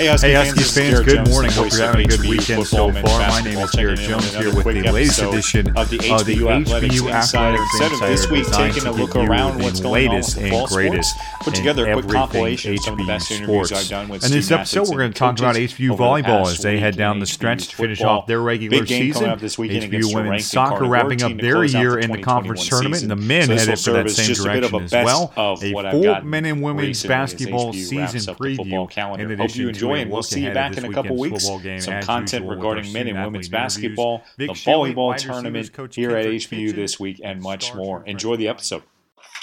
Hey, Huskies fans, good morning. Hope you're having a good weekend so far. My name is Jared Jones here with the latest edition of the HBU Athletics Insider. This week, taking a look around what's going on with fall sports. Put together a quick compilation of some of the best interviews I've done with Steve Maniacci. In this episode, we're going to talk about HBU volleyball as they head down the stretch to finish off their regular season. HBU women's soccer wrapping up their year in the conference tournament, and the men headed for that same direction as well. A full men and women's basketball season preview. In addition to and we'll see you back in a couple weeks. Some content regarding men and women's basketball, the volleyball tournament here at HBU this week, and much more. Enjoy the episode.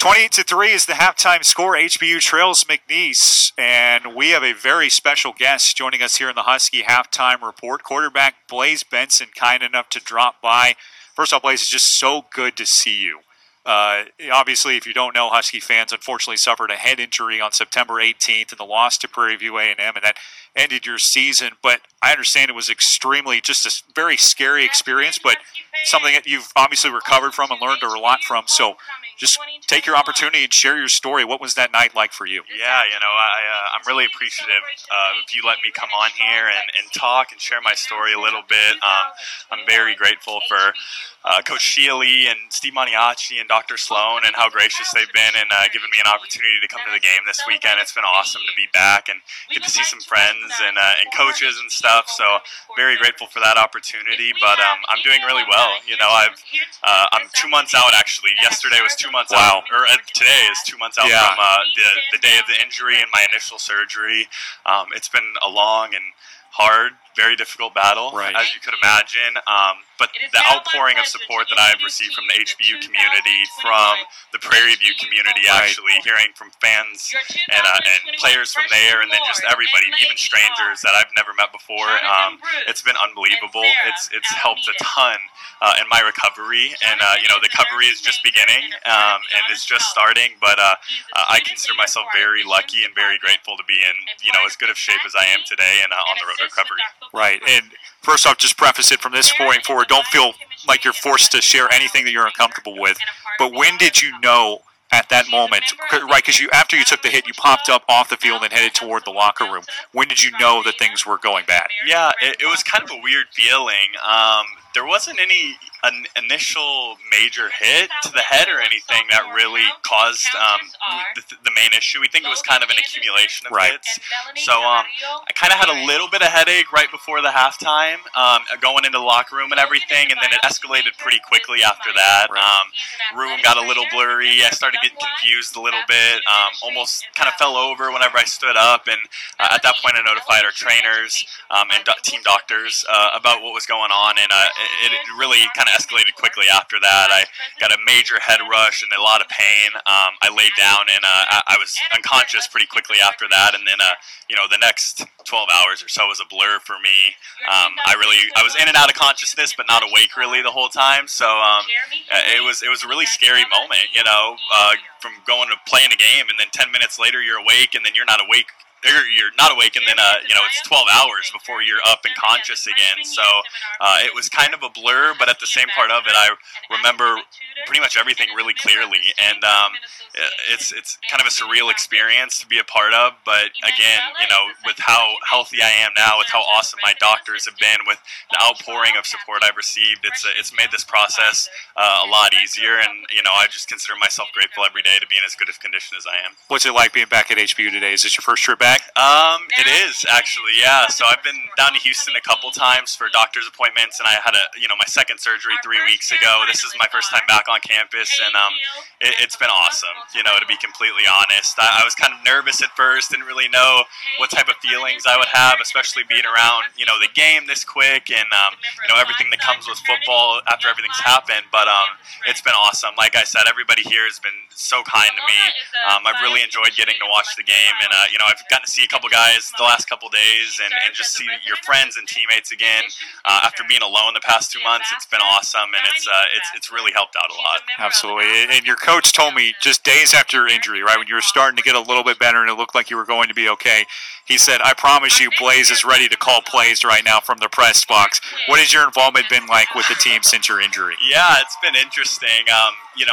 28-3 is the halftime score. HBU trails McNeese, and we have a very special guest joining us here in the Husky Halftime Report. Quarterback Blaise Benson, kind enough to drop by. First off, Blaise, it's just so good to see you. Obviously, if you don't know, Husky fans unfortunately suffered a head injury on September 18th in the loss to Prairie View A and M, and that ended your season. But I understand it was extremely, just a very scary experience, but something that you've obviously recovered from and learned a lot from. So just take your opportunity and share your story. What was that night like for you? Yeah, you know, I'm really appreciative if you let me come on here and talk and share my story a little bit. I'm very grateful for Coach Shealy and Steve Maniacci and Dr. Sloan and how gracious they've been and giving me an opportunity to come to the game this weekend. It's been awesome to be back and get to see some friends and coaches and stuff, so very grateful for that opportunity. But I'm doing really well. You know, I'm 2 months out, actually. Yesterday was 2 months out, or today is 2 months out from the day of the injury and my initial surgery. It's been a long and hard, very difficult battle, as you could imagine. But the outpouring of support that I've received from the HBU community, from the Prairie View community, actually, hearing from fans and players from there, and then just everybody, even strangers that I've never met before, it's been unbelievable. It's helped a ton in my recovery, and the recovery is just beginning, and it's just starting, but I consider myself very lucky and very grateful to be in, as good of shape as I am today and on the road to recovery. Right, and first off, just preface it from this point forward, don't feel like you're forced to share anything that you're uncomfortable with, but when did you know at that moment, right, because after you took the hit, you popped up off the field and headed toward the locker room. When did you know that things were going bad? Yeah, it was kind of a weird feeling. There wasn't any initial major hit to the head or anything that really caused the main issue. We think it was kind of an accumulation of hits. So I kind of had a little bit of headache right before the halftime, going into the locker room and everything, and then it escalated pretty quickly after that. Room got a little blurry. I started getting confused a little bit, almost kind of fell over whenever I stood up, and at that point I notified our trainers and team doctors about what was going on, and it really kind escalated quickly after that. I got a major head rush and a lot of pain. I laid down and I was unconscious pretty quickly after that. And then, the next 12 hours or so was a blur for me. I was in and out of consciousness, but not awake really the whole time. So it was a really scary moment, from going to playing a game and then 10 minutes later you're awake and then you're not awake, and then, it's 12 hours before you're up and conscious again. So it was kind of a blur, but at the same part of it, I remember pretty much everything really clearly. And it's kind of a surreal experience to be a part of. But again, with how healthy I am now, with how awesome my doctors have been, with the outpouring of support I've received, it's made this process a lot easier. And, I just consider myself grateful every day to be in as good of condition as I am. What's it like being back at HBU today? Is this your first trip back? It is actually, yeah. So I've been down to Houston a couple times for doctor's appointments, and I had my second surgery 3 weeks ago. This is my first time back on campus, and it's been awesome. To be completely honest, I was kind of nervous at first, didn't really know what type of feelings I would have, especially being around the game this quick, and everything that comes with football after everything's happened. But it's been awesome. Like I said, everybody here has been so kind to me. I've really enjoyed getting to watch the game, and I've gotten to see a couple guys the last couple days and just see your friends and teammates again after being alone the past 2 months. It's been awesome, and it's really helped out a lot. Absolutely. And your coach told me just days after your injury, right, when you were starting to get a little bit better and it looked like you were going to be okay, he said, I promise you Blaise is ready to call plays right now from the press box. What has your involvement been like with the team since your injury? Yeah, it's been interesting.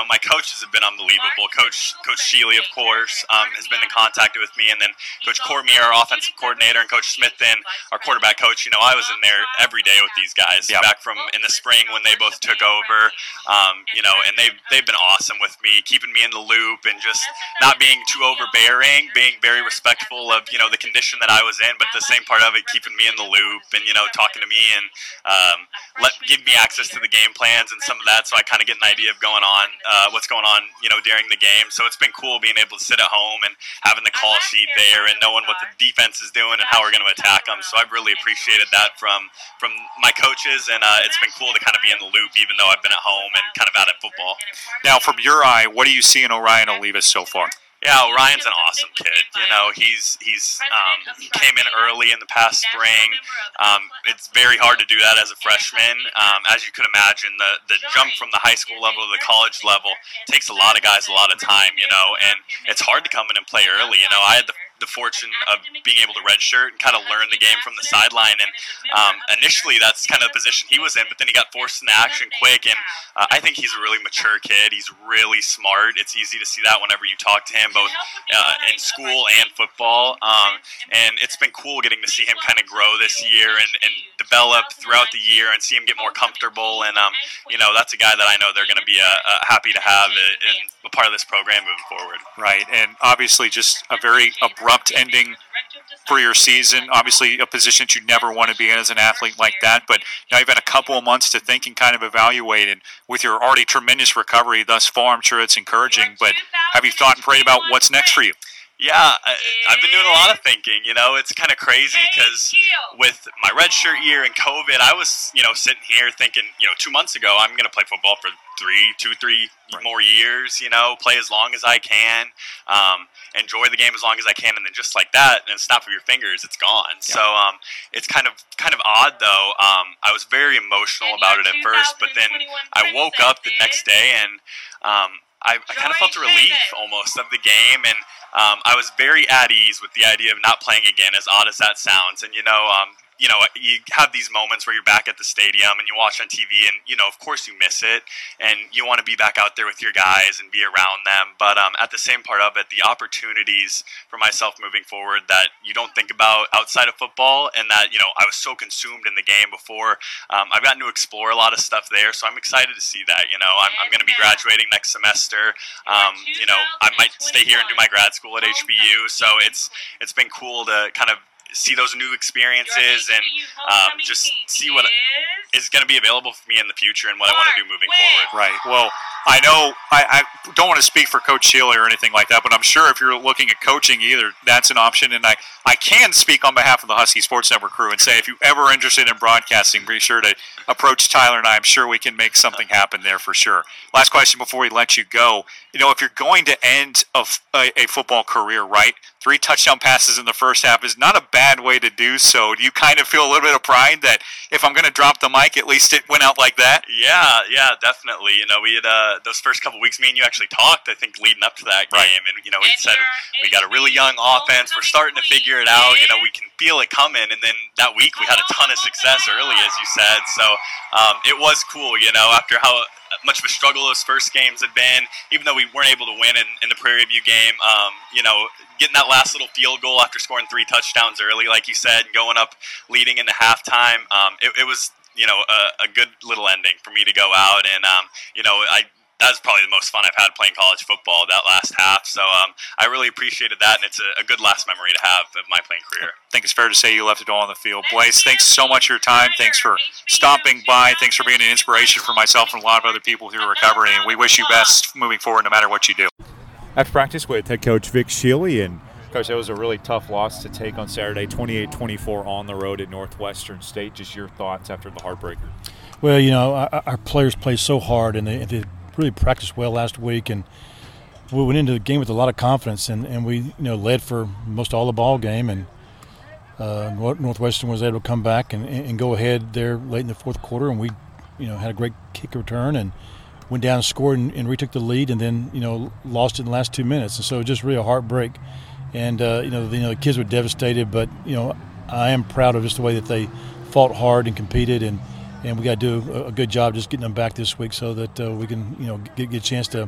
My coaches have been unbelievable. Coach Shealy, of course, has been in contact with me, and then Coach Coach Cormier, our offensive coordinator, and Coach Smithton, our quarterback coach, you know, I was in there every day with these guys back from in the spring when they both took over, you know, and they've been awesome with me, keeping me in the loop and just not being too overbearing, being very respectful of, you know, the condition that I was in, but the same part of it, keeping me in the loop and, you know, talking to me and giving me access to the game plans and some of that, so I kind of get an idea of going on, what's going on, you know, during the game. So it's been cool being able to sit at home and having the call sheet there and knowing what the defense is doing and how we're going to attack them. So I've really appreciated that from my coaches, and it's been cool to kind of be in the loop even though I've been at home and kind of out at football. Now, from your eye, what do you see in Orion Olivas so far? Yeah, Ryan's an awesome kid. You know, he came in early in the past spring. It's very hard to do that as a freshman. As you could imagine, the jump from the high school level to the college level takes a lot of guys a lot of time, you know, and it's hard to come in and play early. You know, I had the fortune of being able to redshirt and kind of learn the game from the sideline, and initially that's kind of the position he was in, but then he got forced into action quick, and I think he's a really mature kid. He's really smart. It's easy to see that whenever you talk to him, both in school and football, and it's been cool getting to see him kind of grow this year and develop throughout the year and see him get more comfortable, and you know, that's a guy that I know they're going to be happy to have in a part of this program moving forward. Right, and obviously just a very abrupt ending for your season, obviously a position that you never want to be in as an athlete like that, but now you've had a couple of months to think and kind of evaluate, and with your already tremendous recovery thus far, I'm sure it's encouraging, but have you thought and prayed about what's next for you? Yeah, I've been doing a lot of thinking. You know, it's kind of crazy because with my redshirt year and COVID, I was, you know, sitting here thinking, you know, 2 months ago, I'm going to play football for three more years, you know, play as long as I can, enjoy the game as long as I can, and then just like that, and snap of your fingers, it's gone. Yeah. So it's kind of odd, though. I was very emotional about it at first, but then I woke up the next day, and I kind of felt a relief almost of the game, and I was very at ease with the idea of not playing again, as odd as that sounds. And, you know, you have these moments where you're back at the stadium and you watch on TV and, you know, of course you miss it and you want to be back out there with your guys and be around them. But at the same part of it, the opportunities for myself moving forward that you don't think about outside of football, and that, you know, I was so consumed in the game before. I've gotten to explore a lot of stuff there, so I'm excited to see that. You know, I'm going to be graduating next semester. You know, I might stay here and do my grad school at HBU. So it's been cool to kind of see those new experiences and just see what is going to be available for me in the future and what I want to do moving forward. Right. Well, I know I don't want to speak for Coach Shealy or anything like that, but I'm sure if you're looking at coaching either, that's an option. And I can speak on behalf of the Husky Sports Network crew and say if you're ever interested in broadcasting, be sure to approach Tyler and I. I'm sure we can make something happen there for sure. Last question before we let you go. You know, if you're going to end a football career, right, 3 touchdown passes in the first half is not a bad way to do so. Do you kind of feel a little bit of pride that if I'm going to drop the mic, at least it went out like that? Yeah, definitely. You know, we had those first couple weeks, me and you actually talked, I think, leading up to that game. And, you know, we said we got a really young offense. We're starting to figure it out. You know, we can feel it coming. And then that week we had a ton of success early, as you said. So it was cool, you know, after how much of a struggle those first games had been, even though we weren't able to win in the Prairie View game, you know, getting that last little field goal after scoring 3 touchdowns early, like you said, and going up leading into halftime, it was, you know, a good little ending for me to go out, and, you know, that was probably the most fun I've had playing college football, that last half. So I really appreciated that, and it's a good last memory to have of my playing career. I think it's fair to say you left it all on the field. Blaise, thanks so much for your time. Thanks for stopping by. Thanks for being an inspiration for myself and a lot of other people who are recovering. And we wish you best moving forward no matter what you do. I've practiced with head coach Vic Shealy, and Coach, that was a really tough loss to take on Saturday, 28-24 on the road at Northwestern State. Just your thoughts after the heartbreaker. Well, you know, our players play so hard, and they really practiced well last week, and we went into the game with a lot of confidence, and we, you know, led for most all the ball game, and Northwestern was able to come back and go ahead there late in the fourth quarter, and we, you know, had a great kick return and went down and scored and retook the lead, and then, you know, lost it in the last 2 minutes, and so just really a heartbreak, and the kids were devastated, but you know, I am proud of just the way that they fought hard and competed, and we got to do a good job just getting them back this week so that we can, you know, get a chance to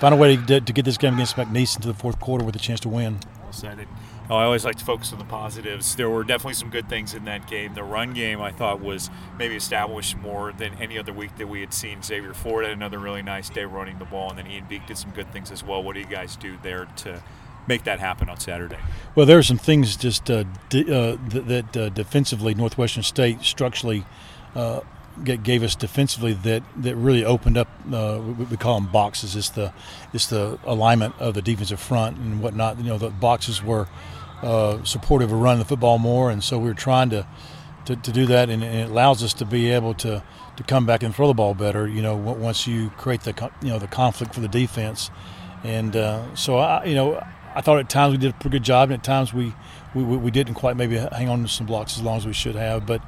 find a way to get this game against McNeese into the fourth quarter with a chance to win. Well said. I always like to focus on the positives. There were definitely some good things in that game. The run game, I thought, was maybe established more than any other week that we had seen. Xavier Ford had another really nice day running the ball, and then Ian Beak did some good things as well. What do you guys do there to make that happen on Saturday? Well, there are some things just that defensively Northwestern State structurally gave us defensively that really opened up. We call them boxes. It's the alignment of the defensive front and whatnot. The boxes were supportive of running the football more, and so we were trying to do that, and it allows us to be able to come back and throw the ball better. Once you create the conflict for the defense. And so I thought at times we did a pretty good job, and at times we didn't quite maybe hang on to some blocks as long as we should have. But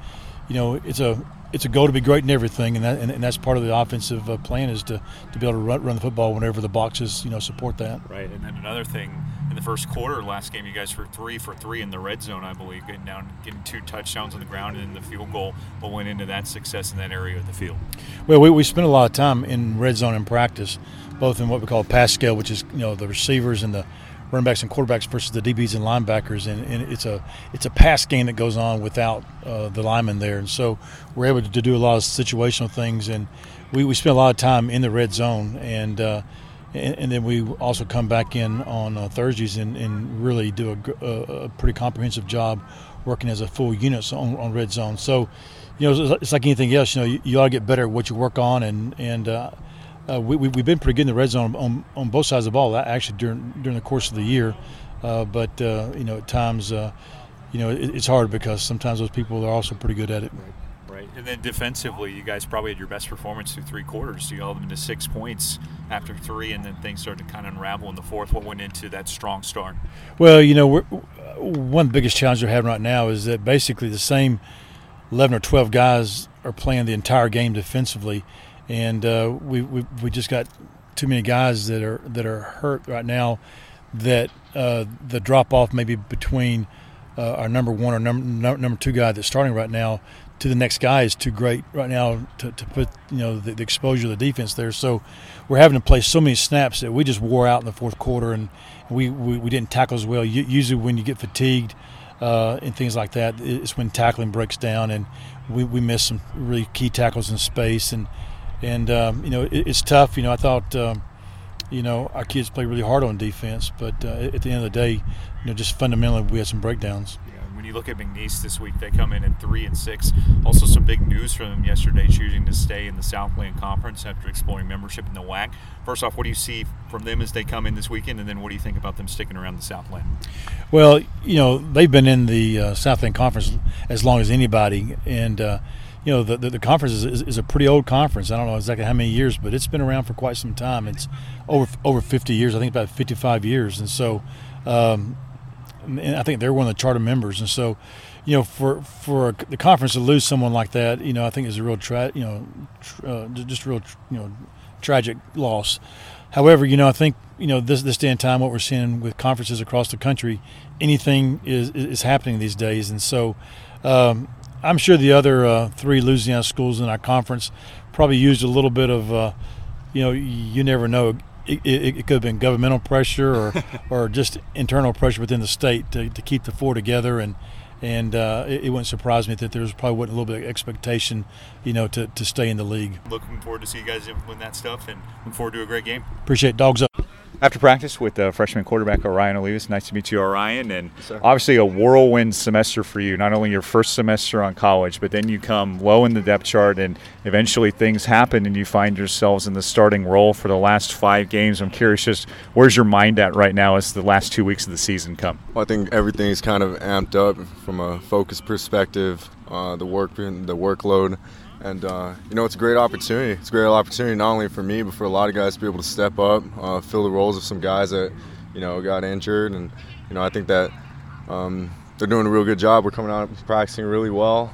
it's a goal to be great in everything, and that's part of the offensive plan is to be able to run the football whenever the boxes support that. Right, and then another thing in the first quarter, last game you guys were 3 for 3 in the red zone, I believe, getting 2 touchdowns on the ground and the field goal, but went into that success in that area of the field. Well, we spent a lot of time in red zone in practice, both in what we call pass scale, which is the receivers and the running backs and quarterbacks versus the DBs and linebackers, and it's a pass game that goes on without the linemen there, and so we're able to do a lot of situational things, and we spent a lot of time in the red zone, and then we also come back in on Thursdays and really do a pretty comprehensive job working as a full unit on red zone. So it's like anything else, you ought to get better at what you work on, and we've been pretty good in the red zone on both sides of the ball, actually, during the course of the year. But at times, it's hard because sometimes those people are also pretty good at it. Right. And then defensively, you guys probably had your best performance through three quarters. You held them to 6 points after 3, and then things started to kind of unravel in the fourth. What went into that strong start? Well, one of the biggest challenges we're having right now is that basically the same 11 or 12 guys are playing the entire game defensively. And we just got too many guys that are hurt right now. That the drop off maybe between our number one or number two guy that's starting right now to the next guy is too great right now to put the exposure of the defense there. So we're having to play so many snaps that we just wore out in the fourth quarter, and we didn't tackle as well. Usually when you get fatigued and things like that, it's when tackling breaks down, and we missed some really key tackles in space and. And, it's tough. I thought, our kids play really hard on defense, but at the end of the day, just fundamentally we had some breakdowns. Yeah, when you look at McNeese this week, they come in at 3-6. Also some big news from them yesterday, choosing to stay in the Southland Conference after exploring membership in the WAC. First off, what do you see from them as they come in this weekend, and then what do you think about them sticking around the Southland? Well, they've been in the Southland Conference as long as anybody, and the conference is a pretty old conference. I don't know exactly how many years, but it's been around for quite some time. It's over 50 years, I think about 55 years. And so and I think they're one of the charter members. And so, for the conference to lose someone like that, I think is a real tragic loss. However, I think, this day and time, what we're seeing with conferences across the country, anything is happening these days. And so I'm sure the other 3 Louisiana schools in our conference probably used a little bit of, you never know. It could have been governmental pressure or just internal pressure within the state to keep the 4 together. And it wouldn't surprise me that there was probably a little bit of expectation, to stay in the league. Looking forward to see you guys win that stuff, and looking forward to a great game. Appreciate it. Dogs up. After practice with freshman quarterback Orion Olivas, nice to meet you, Orion. And yes, obviously a whirlwind semester for you, not only your first semester on college, but then you come low in the depth chart, and eventually things happen and you find yourselves in the starting role for the last 5 games. I'm curious, just where's your mind at right now as the last 2 weeks of the season come? Well, I think everything's kind of amped up from a focus perspective, the workload. And, it's a great opportunity. It's a great opportunity not only for me but for a lot of guys to be able to step up, fill the roles of some guys that, got injured. And, I think that they're doing a real good job. We're coming out practicing really well,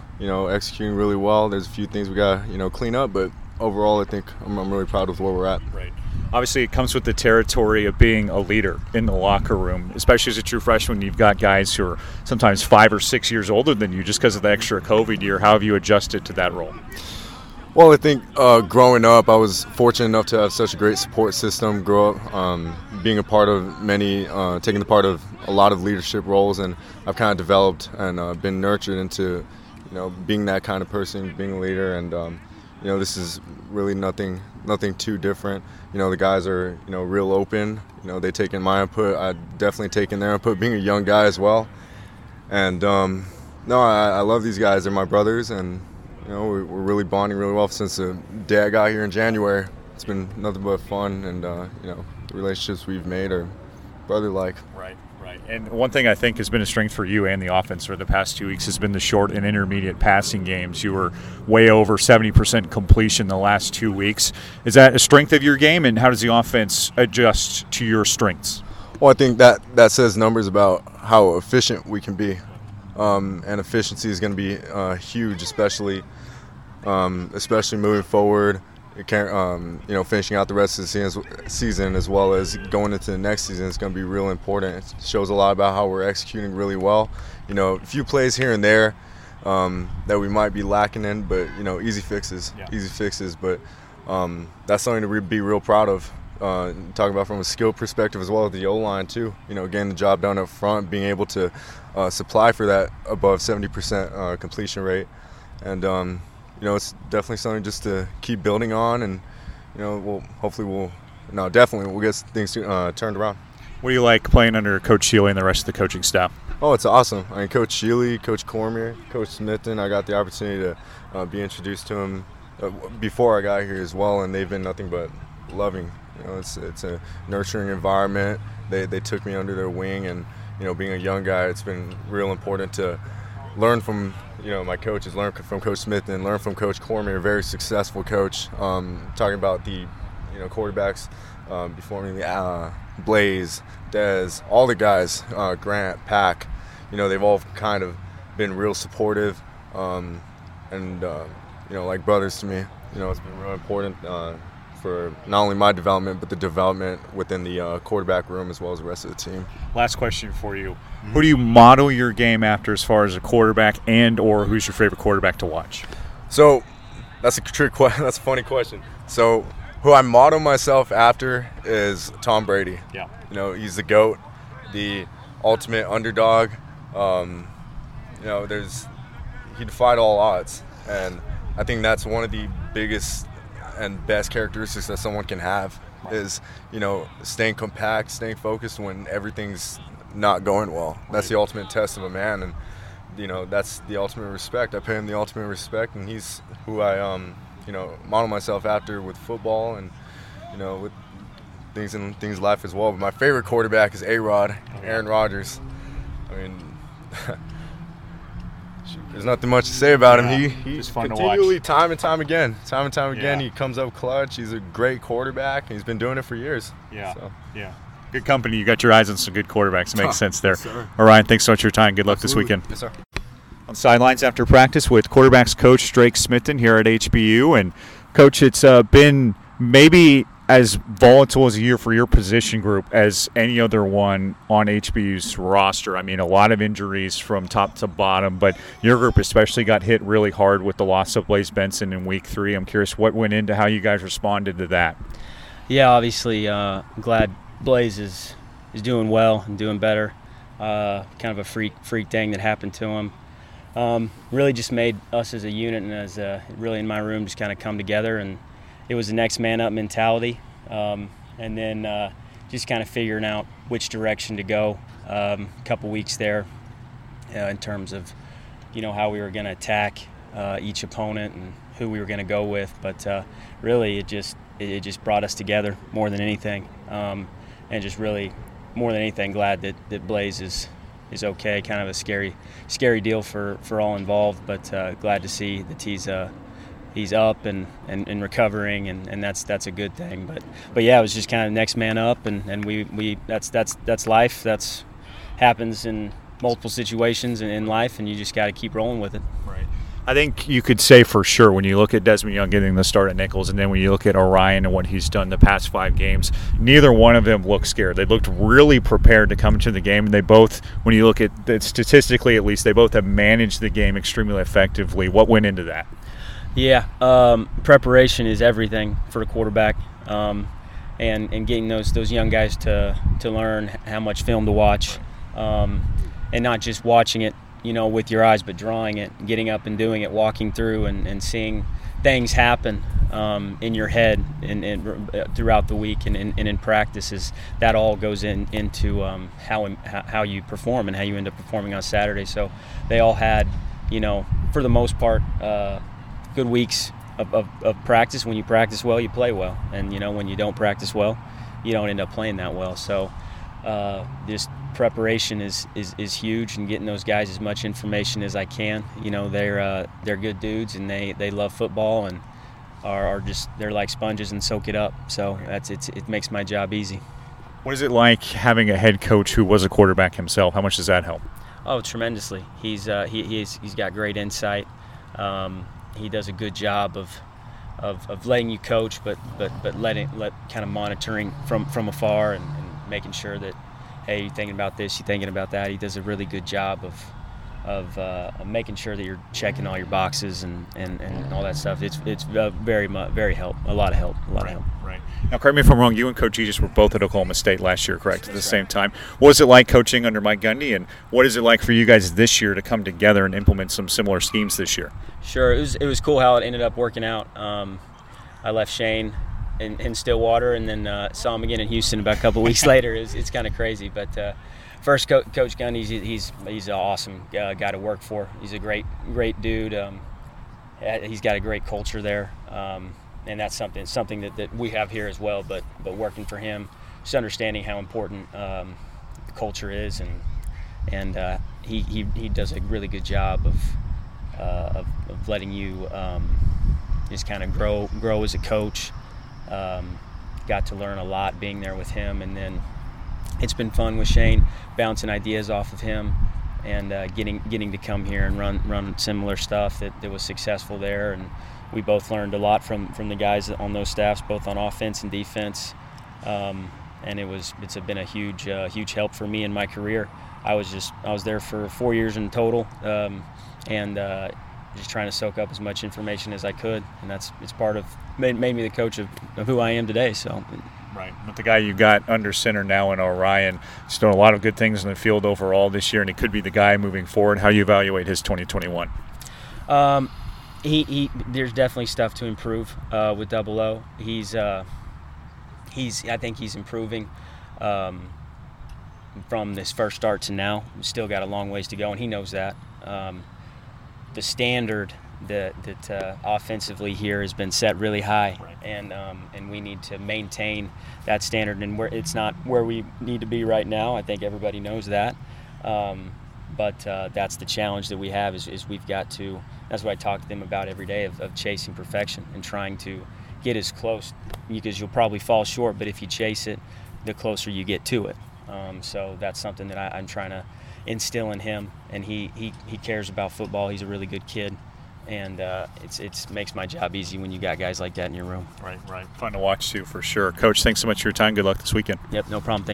executing really well. There's a few things we got to, clean up. But overall, I think I'm really proud of where we're at. Right. Obviously, it comes with the territory of being a leader in the locker room, especially as a true freshman. You've got guys who are sometimes 5 or 6 years older than you just because of the extra COVID year. How have you adjusted to that role? Well, I think growing up, I was fortunate enough to have such a great support system, grow up being a part of many, taking the part of a lot of leadership roles, and I've kind of developed and been nurtured into, you know, being that kind of person, being a leader, and, you know, this is really nothing too different. You know, the guys are, you know, real open. You know, they take in my input. I definitely take in their input, being a young guy as well. And, no, I love these guys. They're my brothers, and, you know, we're really bonding really well since the day I got here in January. It's been nothing but fun, and, you know, the relationships we've made are brother-like. Right, right. And one thing I think has been a strength for you and the offense for the past 2 weeks has been the short and intermediate passing games. You were way over 70% completion the last 2 weeks. Is that a strength of your game, and how does the offense adjust to your strengths? Well, I think that says numbers about how efficient we can be. And efficiency is going to be huge, especially moving forward. It can't, you know, finishing out the rest of the season as well as going into the next season is going to be real important. It shows a lot about how we're executing really well. You know, a few plays here and there that we might be lacking in, but, you know, easy fixes. But that's something to be real proud of. Talking about from a skill perspective as well as the O-line too, you know, getting the job done up front, being able to supply for that above 70% completion rate, and you know, it's definitely something just to keep building on, and you know, we'll get things turned around. What do you like playing under Coach Shealy and the rest of the coaching staff? Oh, it's awesome. I mean, Coach Shealy, Coach Cormier, Coach Smithton, I got the opportunity to be introduced to him before I got here as well, and they've been nothing but loving. You know, it's a nurturing environment. They took me under their wing, and you know, being a young guy, it's been real important to learn from, you know, my coaches, learn from Coach Smith and learn from Coach Cormier, a very successful coach. Talking about the, you know, quarterbacks before me, Blaise, Dez, all the guys, Grant, Pack, you know, they've all kind of been real supportive, and you know, like brothers to me. You know, it's been real important. For not only my development, but the development within the quarterback room as well as the rest of the team. Last question for you. Mm-hmm. Who do you model your game after as far as a quarterback, and or who's your favorite quarterback to watch? So that's a trick question. That's a funny question. So who I model myself after is Tom Brady. Yeah. You know, he's the GOAT, the ultimate underdog. You know, he defied all odds. And I think that's one of the biggest and best characteristics that someone can have is, you know, staying compact, staying focused when everything's not going well. That's the ultimate test of a man, and you know, that's the ultimate respect. I pay him the ultimate respect, and he's who I you know, model myself after with football, and you know, with things in life as well. But my favorite quarterback is A-Rod, Aaron Rodgers. I mean, there's nothing much to say about him. He continually, time and time again, he comes up clutch. He's a great quarterback. He's been doing it for years. Yeah, so. Yeah. Good company. You got your eyes on some good quarterbacks. It makes sense there. Yes, Orion, thanks so much for your time. Good luck this weekend. Yes, sir. On sidelines after practice with quarterbacks coach Drake Smithton here at HBU. And, Coach, it's been maybe as volatile as a year for your position group as any other one on HBU's roster. I mean, a lot of injuries from top to bottom, but your group especially got hit really hard with the loss of Blaise Benson in week 3. I'm curious what went into how you guys responded to that. Yeah, obviously, I'm glad Blaise is doing well and doing better. Kind of a freak thing that happened to him. Really just made us as a unit and as really in my room just kind of come together, and it was the next man up mentality, and then just kind of figuring out which direction to go. A couple weeks there in terms of, you know, how we were going to attack each opponent and who we were going to go with. But really, it just brought us together more than anything, and just really more than anything, glad that Blaise is okay. Kind of a scary deal for all involved, but glad to see that he's up and recovering, and that's a good thing. But yeah, it was just kind of next man up, and we that's life. That's happens in multiple situations in life, and you just got to keep rolling with it. Right. I think you could say for sure when you look at Desmond Young getting the start at Nichols, and then when you look at Orion and what he's done the past 5 games, neither one of them looked scared. They looked really prepared to come into the game, and they both, when you look at statistically at least, they both have managed the game extremely effectively. What went into that? Yeah, preparation is everything for the quarterback, and getting those young guys to learn how much film to watch, and not just watching it, with your eyes, but drawing it, getting up and doing it, walking through and seeing things happen in your head and throughout the week and in practices. That all goes into how you perform and how you end up performing on Saturday. So they all had, for the most part, good weeks of practice. When you practice well, you play well, and when you don't practice well, you don't end up playing that well. So just preparation is huge, and getting those guys as much information as I can. They're good dudes, and they love football, and are just, they're like sponges and soak it up. So it makes my job easy. What is it like having a head coach who was a quarterback himself? How much does that help? Oh, tremendously. He's got great insight. He does a good job of letting you coach, but let kind of monitoring from afar and making sure that, hey, you're thinking about this, you're thinking about that. He does a really good job of making sure that you're checking all your boxes and all that stuff. It's very much, very help, a lot of help, a lot of help. Right. Now, correct me if I'm wrong. You and Coach Eges were both at Oklahoma State last year, correct? At the same time. What was it like coaching under Mike Gundy, and what is it like for you guys this year to come together and implement some similar schemes this year? Sure. It was cool how it ended up working out. I left Shane in Stillwater, and then saw him again in Houston about a couple weeks later. It's kind of crazy, but. First, Coach Gundy, he's an awesome guy to work for. He's a great dude. He's got a great culture there, and that's something that we have here as well. But working for him, just understanding how important the culture is, and he does a really good job of letting you just kind of grow as a coach. Got to learn a lot being there with him, and then. It's been fun with Shane, bouncing ideas off of him, and getting to come here and run similar stuff that was successful there. And we both learned a lot from the guys on those staffs, both on offense and defense. And it's been a huge help for me in my career. I was there for 4 years in total, and just trying to soak up as much information as I could. And it's part of made me the coach of who I am today. So. Right, but the guy you got under center now in Orion, he's done a lot of good things in the field overall this year, and he could be the guy moving forward. How do you evaluate his 2021? There's definitely stuff to improve with Double O. I think he's improving from his first start to now. He's still got a long ways to go, and he knows that. The standard that offensively here has been set really high, right. and we need to maintain that standard, and it's not where we need to be right now. I think everybody knows that, but that's the challenge that we have is we've got to. That's what I talk to them about every day of chasing perfection and trying to get as close, because you'll probably fall short. But if you chase it, the closer you get to it. So that's something that I'm trying to instill in him, and he cares about football. He's a really good kid. And it makes my job easy when you got guys like that in your room. Right. Fun to watch too, for sure. Coach, thanks so much for your time. Good luck this weekend. Yep, no problem.